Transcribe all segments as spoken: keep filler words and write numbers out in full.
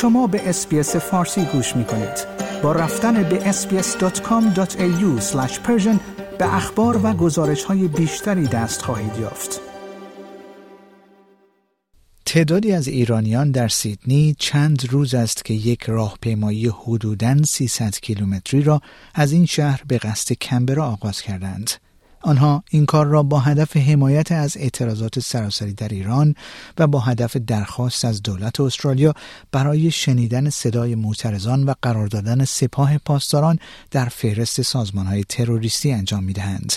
شما به اس‌بی‌اس فارسی گوش می‌کنید. با رفتن به اس بی اس دات کام دات ای یو اسلش پرشن به اخبار و گزارش‌های بیشتری دست خواهید یافت. تعدادی از ایرانیان در سیدنی چند روز است که یک راهپیمایی حدوداً سیصد کیلومتری را از این شهر به قصد کمبرا آغاز کردند. آنها این کار را با هدف حمایت از اعتراضات سراسری در ایران و با هدف درخواست از دولت استرالیا برای شنیدن صدای معترضان و قرار دادن سپاه پاسداران در فهرست سازمان‌های تروریستی انجام می‌دهند.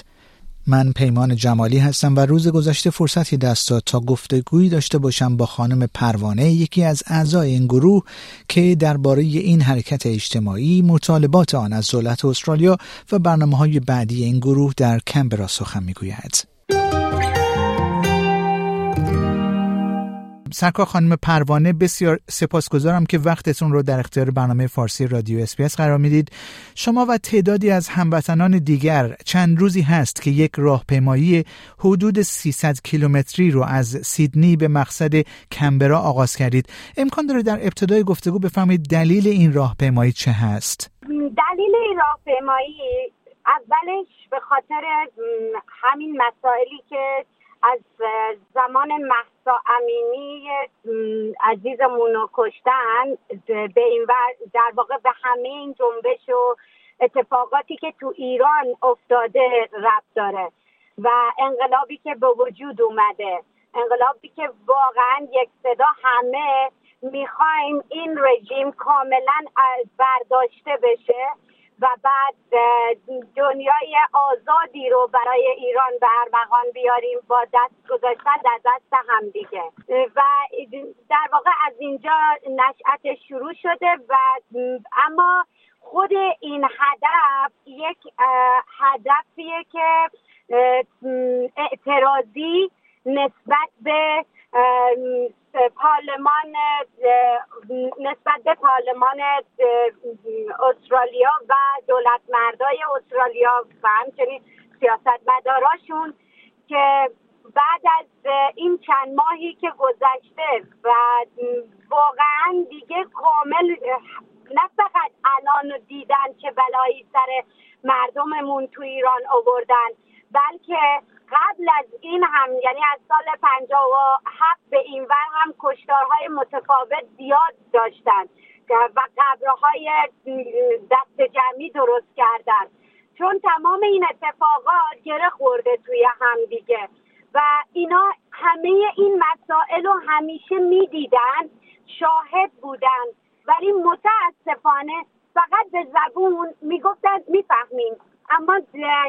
من پیمان جمالی هستم و روز گذشته فرصتی دست داد تا گفتگویی داشته باشم با خانم پروانه، یکی از اعضای این گروه که درباره این حرکت اجتماعی، مطالبات آن از دولت استرالیا و برنامه‌های بعدی این گروه در کمبرا سخن می‌گوید. سرکار خانم پروانه، بسیار سپاسگزارم که وقتتون رو در اختیار برنامه فارسی رادیو اس پی اس قرار میدید. شما و تعدادی از هموطنان دیگر چند روزی هست که یک راهپیمایی حدود سیصد کیلومتری رو از سیدنی به مقصد کمبرا آغاز کردید. امکان داره در ابتدای گفتگو بفرمایید دلیل این راهپیمایی چه هست؟ دلیل این راهپیمایی اولش به خاطر همین مسائلی که از زمان مهسا امینی عزیزمون رو کشتن به این ور، در واقع به همه این جنبش و اتفاقاتی که تو ایران افتاده ربط داره و انقلابی که به وجود اومده، انقلابی که واقعا یک صدا همه میخوایم این رژیم کاملا برداشته بشه و بعد دنیای آزادی رو برای ایران به ارمغان بیاریم با دست گذاشتن در دست هم دیگه. و در واقع از اینجا نشأت شروع شده و اما خود این هدف یک هدفیه که اعتراضی نسبت به پارلمان نسبت به پارلمان استرالیا و دولت مردای استرالیا و همچنین سیاستمداراشون که بعد از این چند ماهی که گذشته و واقعا دیگه کامل نه فقط الان دیدن چه بلایی سر مردممون تو ایران آوردن، بلکه قبل از این هم، یعنی از سال پنجاه و هفت به این ور هم کشتارهای متفاوت زیاد داشتن و قبرهای دست جمعی درست کردن، چون تمام این اتفاقات گره خورده توی هم دیگه و اینا همه این مسائل رو همیشه می دیدن، شاهد بودن، ولی متاسفانه فقط به زبون می گفتن می فهمیم، اما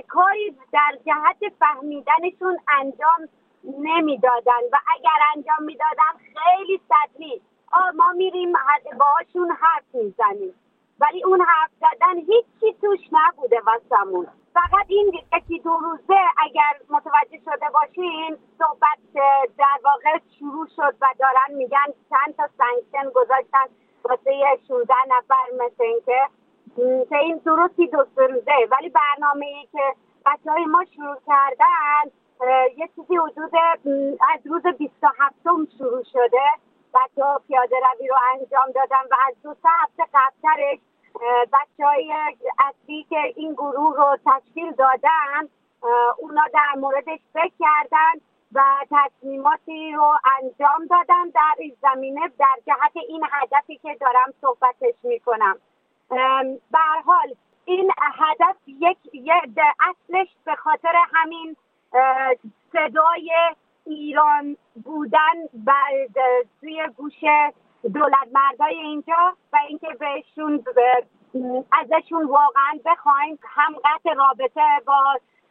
کاری در جهت فهمیدنشون انجام نمیدادن و اگر انجام میدادن خیلی سطحی، ما میریم باهاشون حرف میزنیم، ولی اون حرف زدن هیچی توش نبوده واسمون. فقط این یکی دو روزه اگر متوجه شده باشین صحبت در واقع شروع شد و دارن میگن چند تا سانکشن گذاشتن واسه شانزده نفر، مثل این که که این درستی دوستروزه، ولی برنامه ای که بچه های ما شروع کردن یه چیزی حدود از روز بیست و هفتم شروع شده، بچه ها پیاده روی رو انجام دادن و از دو سه هفته قبلترش بچه های اصلی که این گروه رو تشکیل دادن اونا در موردش فکر کردن و تصمیماتی رو انجام دادن در این زمینه در جهت این هدفی که دارم صحبتش میکنم. به هر حال این هدف یک اصلش به خاطر همین صدای ایران بودن توی گوش دولت مردای اینجا و اینکه بهشون ازشون واقعا بخوایم هم قطع رابطه با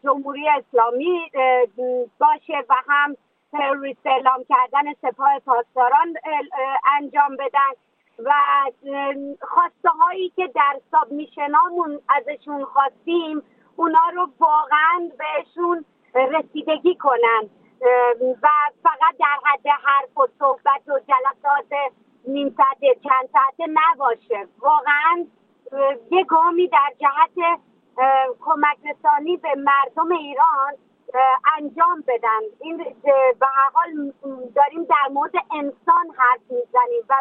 جمهوری اسلامی باشه و هم تروریست اعلام کردن سپاه پاسداران انجام بدن و خواسته هایی که در ساب میشنامون ازشون خواستیم اونا رو واقعا بهشون رسیدگی کنن و فقط در حد حرف و صحبت و جلسات نیم ساعته چند ساعته نباشه، واقعا یه گامی در جهت کمک رسانی به مردم ایران انجام بدن. این به هر حال داریم در مورد انسان حرف میزنیم و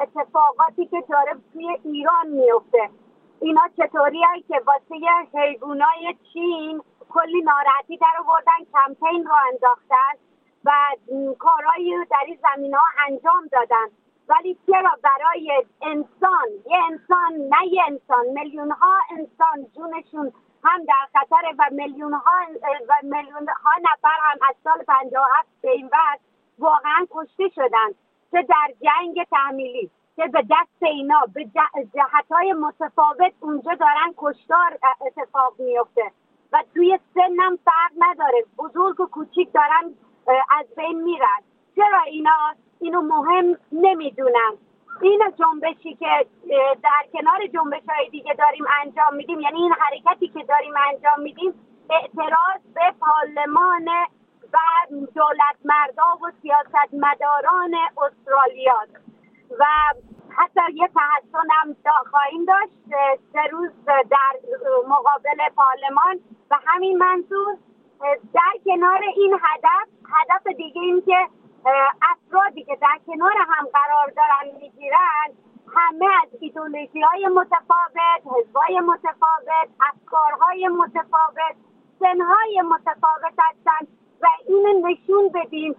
اتفاقاتی که داره توی ایران میفته. اینا چطوری هایی که واسه حیوانای چین کلی ناراحتی در آوردن، کمپین رو انداختن و کارهایی رو در این زمینه‌ها انجام دادن، ولی چرا برای انسان، یه انسان، نه یه انسان، میلیون ها انسان جونشون هم در خطر و میلیون ها و میلیون ها نفر هم از سال پنجاه و هفت به این ور واقعا کشته شدن، چه در جنگ تحمیلی که به دست اینا به جهت‌های متفاوت اونجا دارن کشتار اتفاق میفته و توی سن هم فرق نداره، بزرگ و کوچیک دارن از بین میرن. چرا اینا اینو مهم نمیدونن؟ این جنبشی که در کنار جنبش‌های دیگه داریم انجام میدیم، یعنی این حرکتی که داریم انجام میدیم، اعتراض به پارلمان و دولت مردا و سیاست مداران استرالیا و حتی یه تحسن هم خواهیم داشت سه روز در مقابل پارلمان و همین منظور. در کنار این هدف، هدف دیگه این که افرادی که در کنار هم قرار دارن میگیرن همه از ایدئولوژی های متفاوت، حزبای متفاوت، افکارهای متفاوت، سنهای متفاوت هستن و این نشون بدیم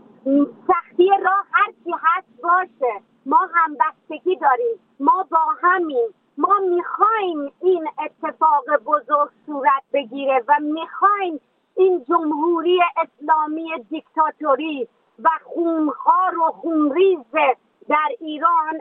سختی راه هرچی هست باشه، ما همبستگی داریم، ما با همیم، ما میخوایم این اتفاق بزرگ صورت بگیره و میخوایم این جمهوری اسلامی دیکتاتوری و خونخوار و خونریز در ایران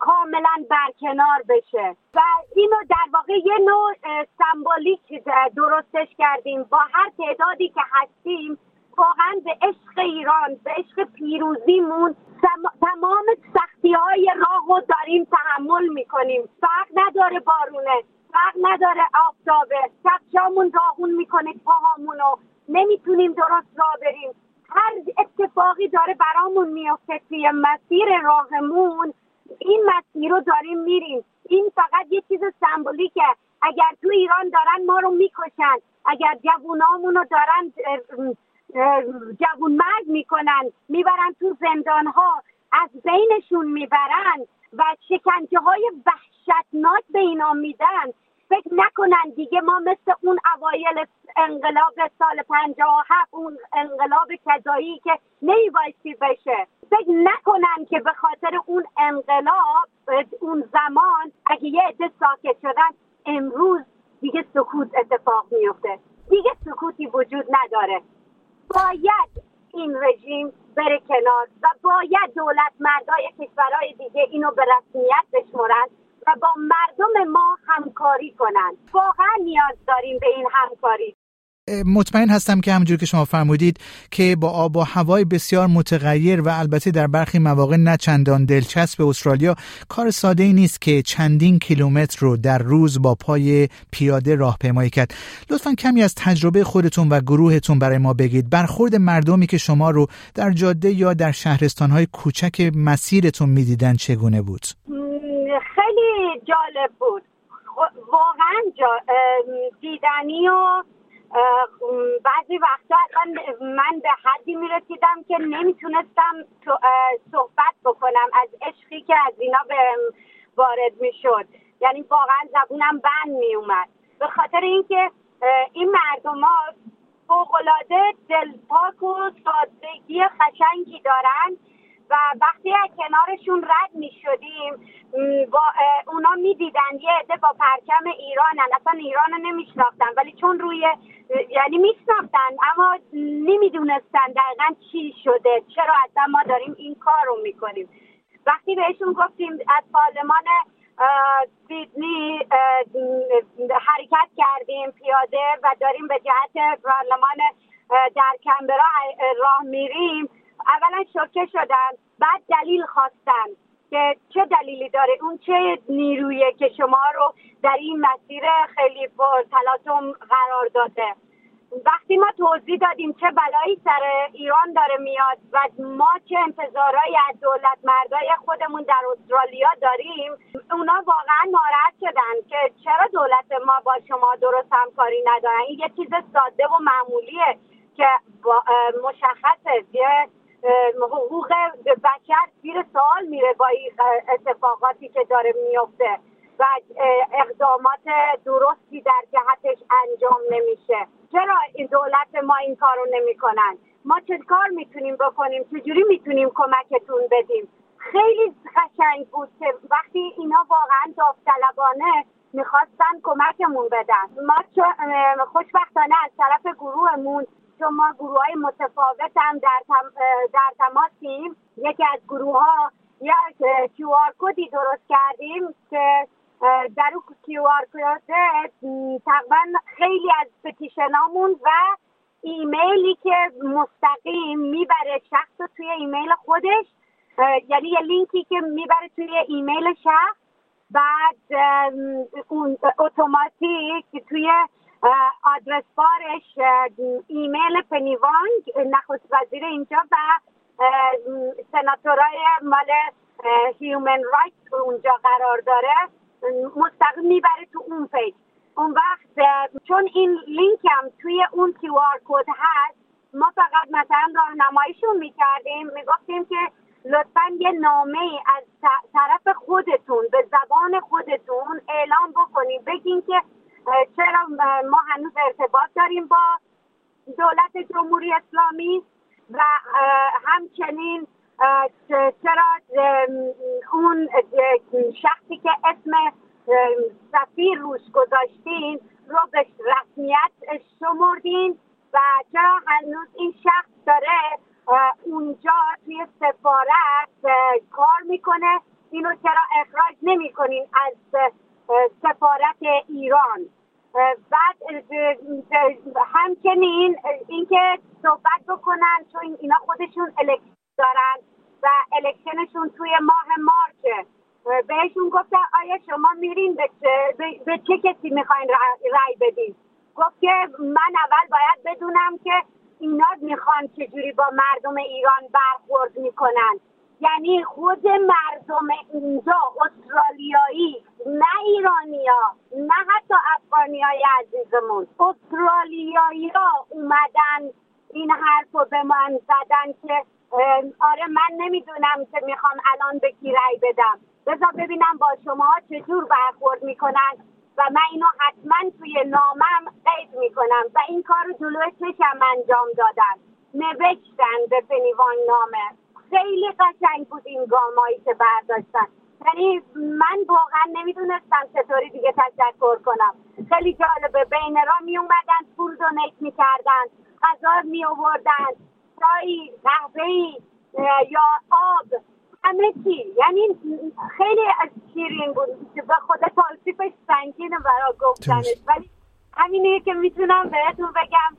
کاملا برکنار بشه و اینو در واقع یه نوع سمبولیک درستش کردیم. با هر تعدادی که هستیم واقعا به عشق ایران، به عشق پیروزیمون تمام سختی‌های راهو داریم تحمل میکنیم. فرق نداره بارونه، فرق نداره آفتابه، کفشامون راهون میکنه پاهامونو، نمیتونیم درست راه بریم. هر اتفاقی داره برامون میفته توی مسیر راهمون، این مسیر رو داریم میریم. این فقط یه چیز سمبولیکه. اگر تو ایران دارن ما رو میکشن، اگر جوونامون رو دارن جوون مرگ میکنن، میبرن تو زندانها، از بینشون میبرن و شکنجه های وحشتناک به اینا میدن، فکر نکنن دیگه ما مثل اون اوایل انقلاب سال پنجاه و هفت، اون انقلاب کذایی که نیوایسی بشه، فکر نکنن که به خاطر اون انقلاب اون زمان اگه یه عده ساکت شدن امروز دیگه سکوت اتفاق میفته. دیگه سکوتی وجود نداره. باید این رژیم بره کنار و باید دولت مردای کشورهای دیگه اینو به رسمیت بشمرن و با مردم ما همکاری کنن. واقعا نیاز داریم به این همکاری. مطمئن هستم که همونجور که شما فرمودید که با آب و هوای بسیار متغیر و البته در برخی مواقع نه چندان دلچسب استرالیا، کار ساده ای نیست که چندین کیلومتر رو در روز با پای پیاده راهپیمایی کرد. لطفاً کمی از تجربه خودتون و گروهتون برای ما بگید. برخورد مردمی که شما رو در جاده یا در شهرستان‌های کوچک مسیرتون می‌دیدن چگونه بود؟ خیلی جالب بود. واقعاً جا... دیدنی و بعضی وقتا من به حدی میرسیدم که نمیتونستم صحبت بکنم از عشقی که از اینا بهم وارد میشد، یعنی واقعا زبونم بند میومد به خاطر اینکه این مردم ها فوق‌العاده دلپاک و سادگی خشنگی دارن و وقتی از کنارشون رد میشدیم اونا میدیدن یه عده با پرچم ایرانن، اصلا ایرانو نمیشناختن ولی چون روی یعنی میشناختن اما نمیدونستن دقیقا چی شده، چرا اصلا ما داریم این کار رو میکنیم. وقتی بهشون گفتیم از پارلمان سیدنی حرکت کردیم پیاده و داریم به جهت پارلمان در کمبرا راه میریم، اولا شوکه شدن، بعد دلیل خواستن که چه دلیلی داره، اون چه نیرویه که شما رو در این مسیر خیلی پرتلاطم قرار داده. وقتی ما توضیح دادیم چه بلایی سر ایران داره میاد و ما چه انتظارهایی از دولت مردای خودمون در استرالیا داریم، اونا واقعا ناراحت شدن که چرا دولت ما با شما درست همکاری ندارن. این یه چیز ساده و معمولیه که مشخصه، یه حقوق بشر زیر سوال میره با این اتفاقاتی که داره میفته و اقدامات درستی در جهتش انجام نمیشه. چرا این دولت ما این کارو نمیکنن؟ ما چه کار میتونیم بکنیم؟ چجوری میتونیم کمکتون بدیم؟ خیلی قشنگ بود که وقتی اینا واقعا داوطلبانه میخواستن کمکمون بدن. ما خوشبختانه از طرف گروهمون، چون ما گروه های متفاوت هم در, تم... در تماسیم، یکی از گروه ها یا کیو آر کدی درست کردیم که در اون کیو آر کد تقریبا خیلی از پتیشنامون و ایمیلی که مستقیم میبره شخص رو توی ایمیل خودش، یعنی یه لینکی که میبره توی ایمیل شخص، بعد اون اتوماتیک توی آدرس بارش ایمیل پنی وانگ نخست وزیر اینجا و سناتورای مال هیومن رایتس اونجا قرار داره مستقیم میبره تو اون پیج. اون وقت چون این لینک هم توی اون کیو آر کد هست، ما فقط مثلا راهنماییشون میکردیم، میگفتیم که لطفاً یه نامه‌ای از طرف خودتون به زبان خودتون اعلام بکنید، بگین که چرا ما هنوز ارتباط داریم با دولت جمهوری اسلامی و همچنین چرا اون شخصی که اسم سفیر روش گذاشتین رو به رسمیت شمردین و چرا هنوز این شخص داره اونجا توی سفارت کار میکنه، اینو چرا اخراج نمیکنین از سفارت ایران. بعد همچنین اینکه صحبت بکنن، چون اینا خودشون الکشن دارن و الکشنشون توی ماه مارچه. بهشون گفتن آیا شما میرین به چه, به چه کسی میخواین رای بدین؟ گفت که من اول باید بدونم که اینا میخوان چجوری با مردم ایران برخورد میکنن. یعنی خود مردم اینجا، استرالیایی، نه ایرانیا، نه حتی افغانیای عزیزمون، استرالیایی‌ها اومدن این حرفو به من زدن که آره من نمیدونم که میخوام الان به کی رای بدم، بذار ببینم با شماها چجور برخورد میکنن و من اینو حتما توی نامم قید میکنم و این کارو جلوی چشم انجام دادن، نوشتن به پنی وانگ نامه. خیلی قشنگ بود این گامایی که برداشتن، یعنی من واقعا نمیدونستم چطوری دیگه تشکر کنم. خیلی جالبه، بین را می اومدن پول دونیت میکردن، غذا می آوردن، چای، قهوه‌ای یا آب، همه چی. یعنی خیلی شیرین بود، به خود توصیفش سنگینه برای گفتنش، ولی همینه که میتونم بهتون بگم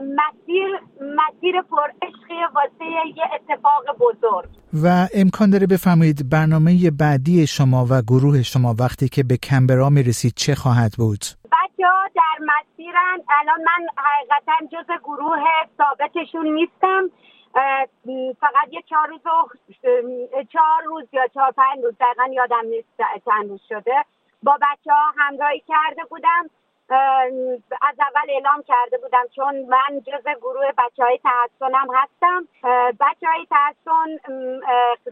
مسیر مسیر پر عشقیه واسه یه اتفاق بزرگ. و امکان داره بفرمایید برنامه بعدی شما و گروه شما وقتی که به کمبرا میرسید چه خواهد بود؟ بچه‌ها در مسیرن، الان من حقیقتا جز گروه ثابتشون نیستم، فقط یه چهار روز چهار روز یا چهار پنج روز دقیقا یادم نیست چند روز شده با بچه‌ها همراهی کرده بودم. از اول اعلام کرده بودم چون من جزء گروه بچه های تحصنم هستم. بچه های تحصن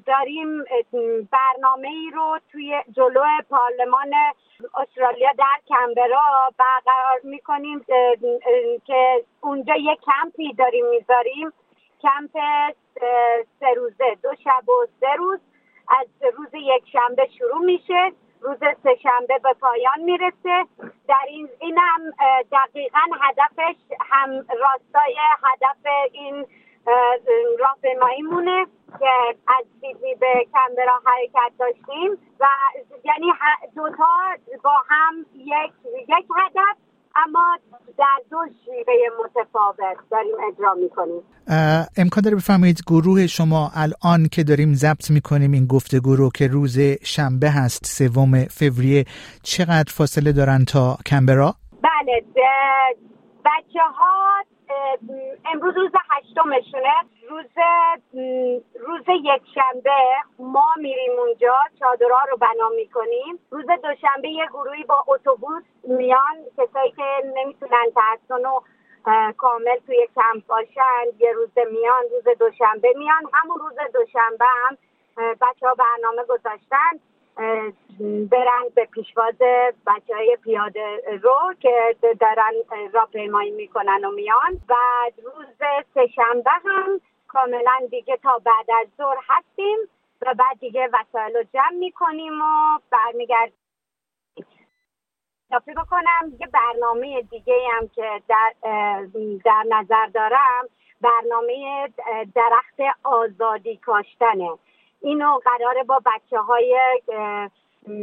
داریم برنامه ای رو توی جلو پارلمان استرالیا در کمبرا برقرار می کنیم که اونجا یک کمپی داریم میذاریم، کمپ سه روزه، دو شب و سه روز، از روز یک شنبه شروع میشه، روز سه شنبه به پایان میرسه. در این اینم دقیقاً هدفش هم راستای هدف این راهپیمایی مونه که از سیدنی به کمبرا حرکت داشتیم و یعنی دوتا با هم یک یک هدف اما در دو شیوه متفاوت داریم اجرا میکنیم. امکان داره بفرمایید گروه شما الان که داریم ضبط میکنیم این گفتگو رو که روز شنبه هست سوم فوریه، چقدر فاصله دارن تا کمبرا؟ بله، بچه‌ها امروز روز هشتمشونه، روز روز یک شنبه ما میریم اونجا چادرها رو بنا میکنیم. روز دوشنبه یه گروهی با اتوبوس میان، کسایی که نمیتونن تحصن و کامل توی کمپ باشن، یه روز میان، روز دوشنبه میان. همون روز دوشنبه هم بچه ها برنامه گذاشتن برن به پیشواز بچه های پیاده رو که دارن راهپیمایی میکنن و میان. و روز سه شنبه هم کاملا دیگه تا بعد از ظهر هستیم و بعد دیگه وسایل رو جمع میکنیم و برمیگردیم. اضافه بکنم یه برنامه دیگه هم که در, در نظر دارم، برنامه درخت آزادی کاشتنه. اینو قراره با بچه های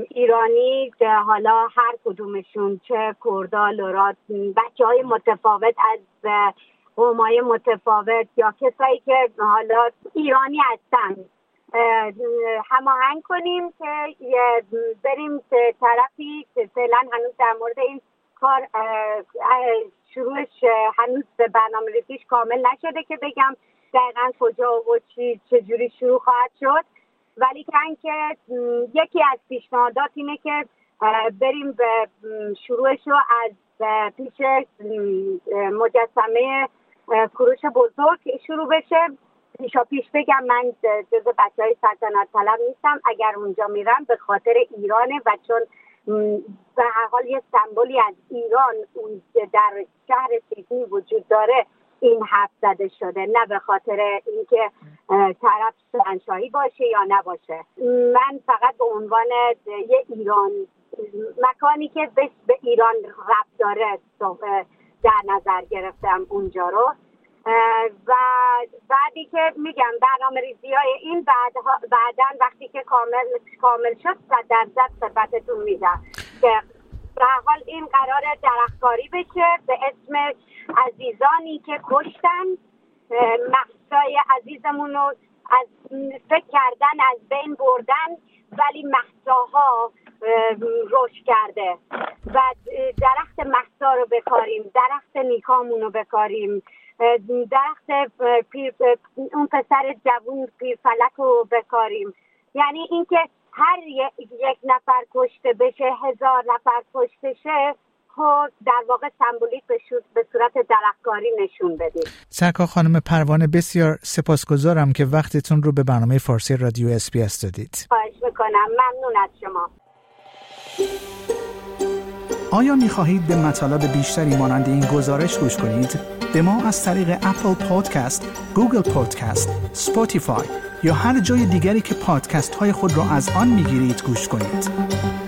ایرانی که حالا هر کدومشون چه کردال و راد، بچه های متفاوت از قومای متفاوت یا کسایی که حالا ایرانی هستن هماهنگ کنیم که بریم طرفی که فعلا هنوز در مورد این کار شروعش هنوز برنامه‌ریزیش کامل نشده که بگم دقیقا کجا و چی چجوری شروع خواهد شد، ولی که یکی از پیشنهادات اینه که بریم به شروعش رو از پیش مجسمه کوروش بزرگ شروع بشه. پیشا پیش بگم من جز بچه های سلطنت طلب نیستم، اگر اونجا میرم به خاطر ایرانه و چون به هر حال یه سمبولی از ایران اون در شهر سیدنی وجود داره این حرف زده شده، نه به خاطر اینکه طرف شاهنشاهی باشه یا نباشه. من فقط به عنوان یه ایران مکانی که به ایران ربط داره در نظر گرفتم اونجا رو. و بعدی که میگم برنامه ریزی های این بعدن وقتی که کامل کامل شد صد درصد خدمتتون میدم که به حال این قرار درختکاری بشه به اسم عزیزانی که کشتن. محسای عزیزمون رو از فکر کردن از بین بردن ولی محساها روش کرده و درخت محسا رو بکاریم، درخت نیکامون رو بکاریم، درخت پیر، اون پسر جوون پیرفلک رو بکاریم. یعنی اینکه هر یک نفر کشته بشه، هزار نفر کشته شه، خود در واقع سمبولیک به صورت درختکاری نشون بدید. سرکار خانم پروانه، بسیار سپاسگزارم که وقتتون رو به برنامه فارسی رادیو اس بی اس دادید. خواهش میکنم، ممنون از شما. آیا می‌خواهید به مطالب بیشتری مانند این گزارش گوش کنید؟ به ما از طریق اپل پادکست، گوگل پادکست، اسپاتیفای یا هر جای دیگری که پادکست‌های خود را از آن می‌گیرید گوش کنید.